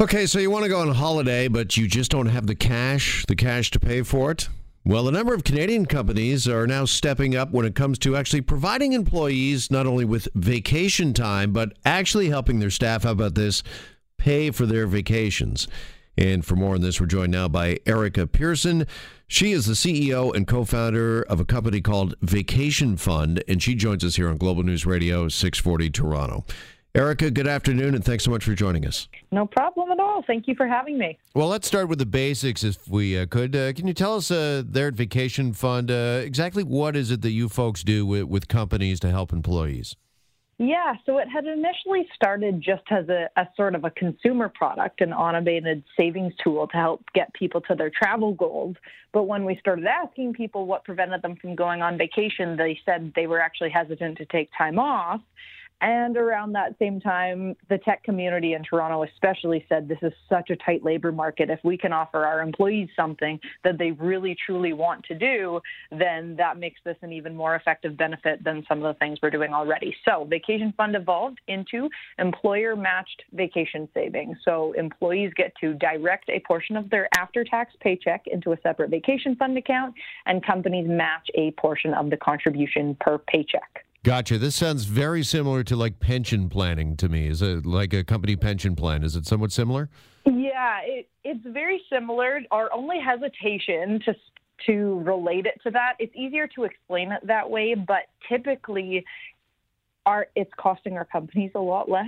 Okay, so you want to go on a holiday, but you just don't have the cash to pay for it? Well, a number of Canadian companies are now stepping up when it comes to actually providing employees not only with vacation time, but actually helping their staff, how about this, pay for their vacations. And for more on this, we're joined now by Erica Pearson. She is the CEO and co-founder of a company called Vacation Fund, and she joins us here on Global News Radio 640 Toronto. Erica, good afternoon, and thanks so much for joining us. No problem at all. Thank you for having me. Well, let's start with the basics, if we could. Can you tell us there at Vacation Fund, exactly what is it that you folks do with companies to help employees? Yeah, so it had initially started just as a sort of a consumer product, an automated savings tool to help get people to their travel goals. But when we started asking people what prevented them from going on vacation, they said they were actually hesitant to take time off. And around that same time, the tech community in Toronto especially said, this is such a tight labor market. If we can offer our employees something that they really, truly want to do, then that makes this an even more effective benefit than some of the things we're doing already. So Vacation Fund evolved into employer-matched vacation savings. So employees get to direct a portion of their after-tax paycheck into a separate Vacation Fund account, and companies match a portion of the contribution per paycheck. Gotcha. This sounds very similar to like pension planning to me. Is it like a company pension plan? Is it somewhat similar? Yeah, it's very similar. Our only hesitation to relate it to that, it's easier to explain it that way, but typically it's costing our companies a lot less.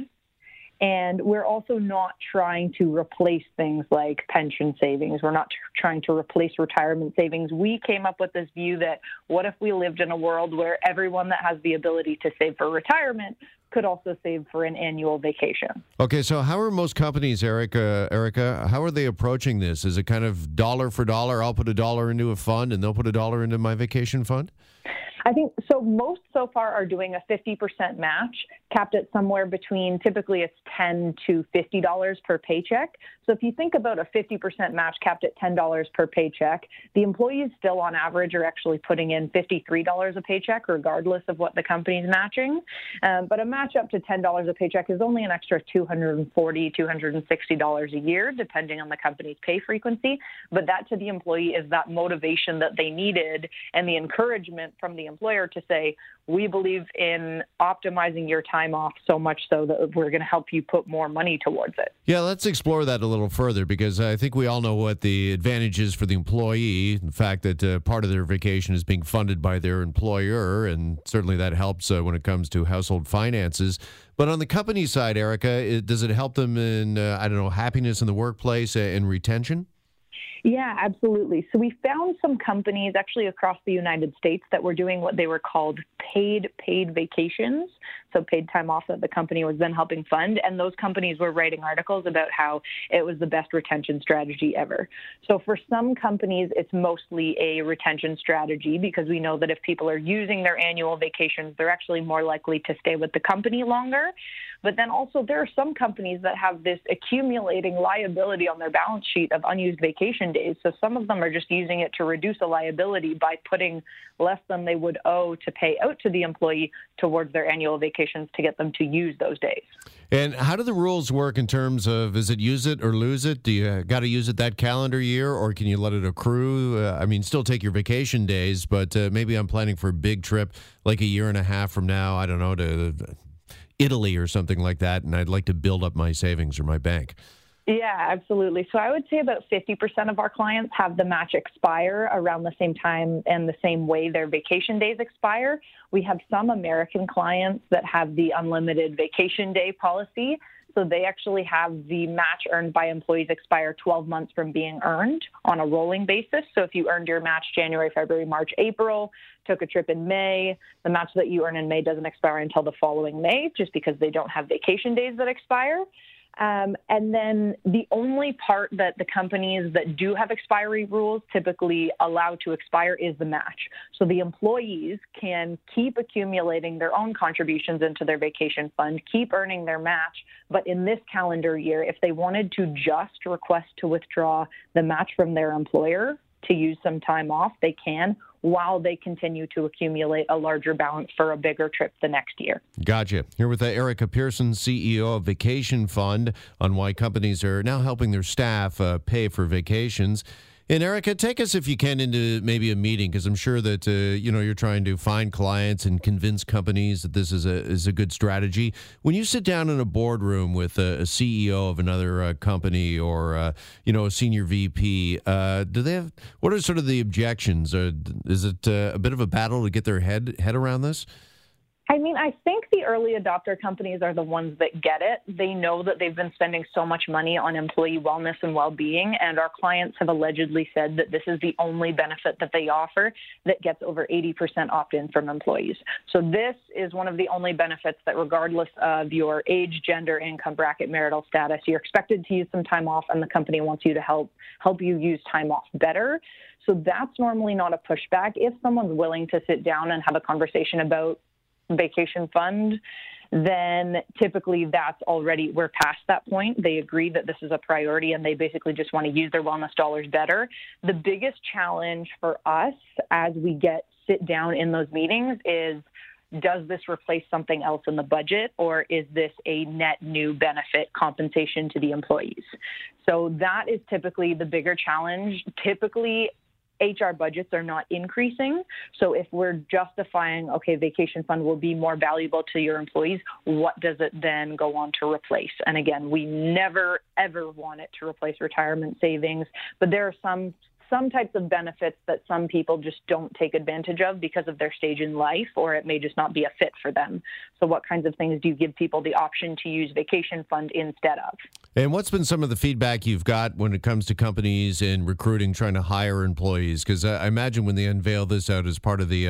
And we're also not trying to replace things like pension savings. We're not trying to replace retirement savings. We came up with this view that what if we lived in a world where everyone that has the ability to save for retirement could also save for an annual vacation. Okay, so how are most companies, Erica, how are they approaching this? Is it kind of dollar for dollar, I'll put a dollar into a fund and they'll put a dollar into my vacation fund? I think so. Most so far are doing a 50% match, capped at somewhere between, typically it's $10 to $50 per paycheck. So if you think about a 50% match capped at $10 per paycheck, the employees still on average are actually putting in $53 a paycheck, regardless of what the company's matching. But a match up to $10 a paycheck is only an extra $240, $260 a year, depending on the company's pay frequency. But that to the employee is that motivation that they needed and the encouragement from the employer to say, we believe in optimizing your time off so much so that we're going to help you put more money towards it. Yeah, let's explore that a little further, because I think we all know what the advantage is for the employee, the fact that part of their vacation is being funded by their employer, and certainly that helps when it comes to household finances. But on the company side, Erica, does it help them in, happiness in the workplace and retention? Yeah, absolutely. So we found some companies actually across the United States that were doing what they were called paid vacations, so paid time off that the company was then helping fund. And those companies were writing articles about how it was the best retention strategy ever. So for some companies, it's mostly a retention strategy, because we know that if people are using their annual vacations, they're actually more likely to stay with the company longer. But then also there are some companies that have this accumulating liability on their balance sheet of unused vacation days. So some of them are just using it to reduce a liability by putting less than they would owe to pay out to the employee towards their annual vacations to get them to use those days. And how do the rules work in terms of, is it use it or lose it? Do you got to use it that calendar year, or can you let it accrue? Still take your vacation days, but maybe I'm planning for a big trip like a year and a half from now, I don't know, to Italy or something like that, and I'd like to build up my savings or my bank. Yeah, absolutely. So I would say about 50% of our clients have the match expire around the same time and the same way their vacation days expire. We have some American clients that have the unlimited vacation day policy. So they actually have the match earned by employees expire 12 months from being earned on a rolling basis. So if you earned your match January, February, March, April, took a trip in May, the match that you earn in May doesn't expire until the following May, just because they don't have vacation days that expire. And then the only part that the companies that do have expiry rules typically allow to expire is the match. So the employees can keep accumulating their own contributions into their vacation fund, keep earning their match. But in this calendar year, if they wanted to just request to withdraw the match from their employer to use some time off, they can. while they continue to accumulate a larger balance for a bigger trip the next year. Gotcha. Here with Erica Pearson, CEO of Vacation Fund, on why companies are now helping their staff pay for vacations. And Erica, take us, if you can, into maybe a meeting, because I'm sure that you're trying to find clients and convince companies that this is a good strategy. When you sit down in a boardroom with a CEO of another company or a senior VP, do they have, what are sort of the objections? Is it a bit of a battle to get their head around this? I mean, I think the early adopter companies are the ones that get it. They know that they've been spending so much money on employee wellness and well-being, and our clients have allegedly said that this is the only benefit that they offer that gets over 80% opt-in from employees. So this is one of the only benefits that, regardless of your age, gender, income bracket, marital status, you're expected to use some time off, and the company wants you to help you use time off better. So that's normally not a pushback. If someone's willing to sit down and have a conversation about Vacation Fund, then typically that's already, we're past that point. They agree that this is a priority and they basically just want to use their wellness dollars better. The biggest challenge for us as we sit down in those meetings is, does this replace something else in the budget, or is this a net new benefit compensation to the employees? So that is typically the bigger challenge. Typically, HR budgets are not increasing. So if we're justifying, okay, Vacation Fund will be more valuable to your employees, what does it then go on to replace? And again, we never, ever want it to replace retirement savings, but there are some types of benefits that some people just don't take advantage of because of their stage in life, or it may just not be a fit for them. So what kinds of things do you give people the option to use Vacation Fund instead of? And what's been some of the feedback you've got when it comes to companies and recruiting, trying to hire employees? Because I imagine when they unveil this out as part of the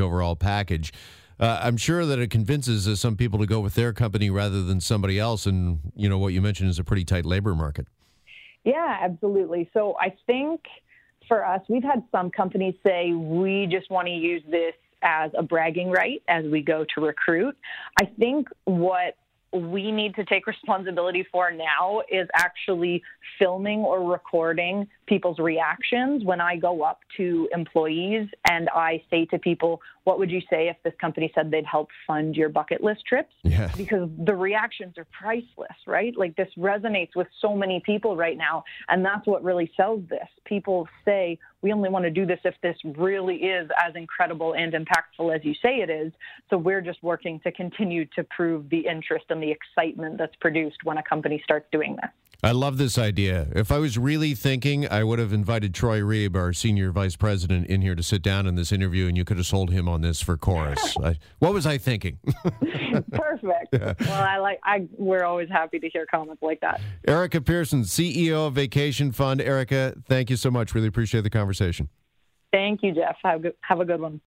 overall package, I'm sure that it convinces some people to go with their company rather than somebody else. And, what you mentioned is a pretty tight labor market. Yeah, absolutely. So I think for us, we've had some companies say, we just want to use this as a bragging right as we go to recruit. I think what we need to take responsibility for now is actually filming or recording people's reactions when I go up to employees and I say to people, what would you say if this company said they'd help fund your bucket list trips? Yes. Because the reactions are priceless, right? Like, this resonates with so many people right now, and that's what really sells this. People say, we only want to do this if this really is as incredible and impactful as you say it is. So we're just working to continue to prove the interest and the excitement that's produced when a company starts doing this. I love this idea. If I was really thinking, I would have invited Troy Reeb, our senior vice president, in here to sit down in this interview, and you could have sold him on this for chorus. What was I thinking? Perfect. Yeah. Well, we're always happy to hear comments like that. Erica Pearson, CEO of Vacation Fund. Erica, thank you so much. Really appreciate the conversation. Thank you, Jeff. Have a good one.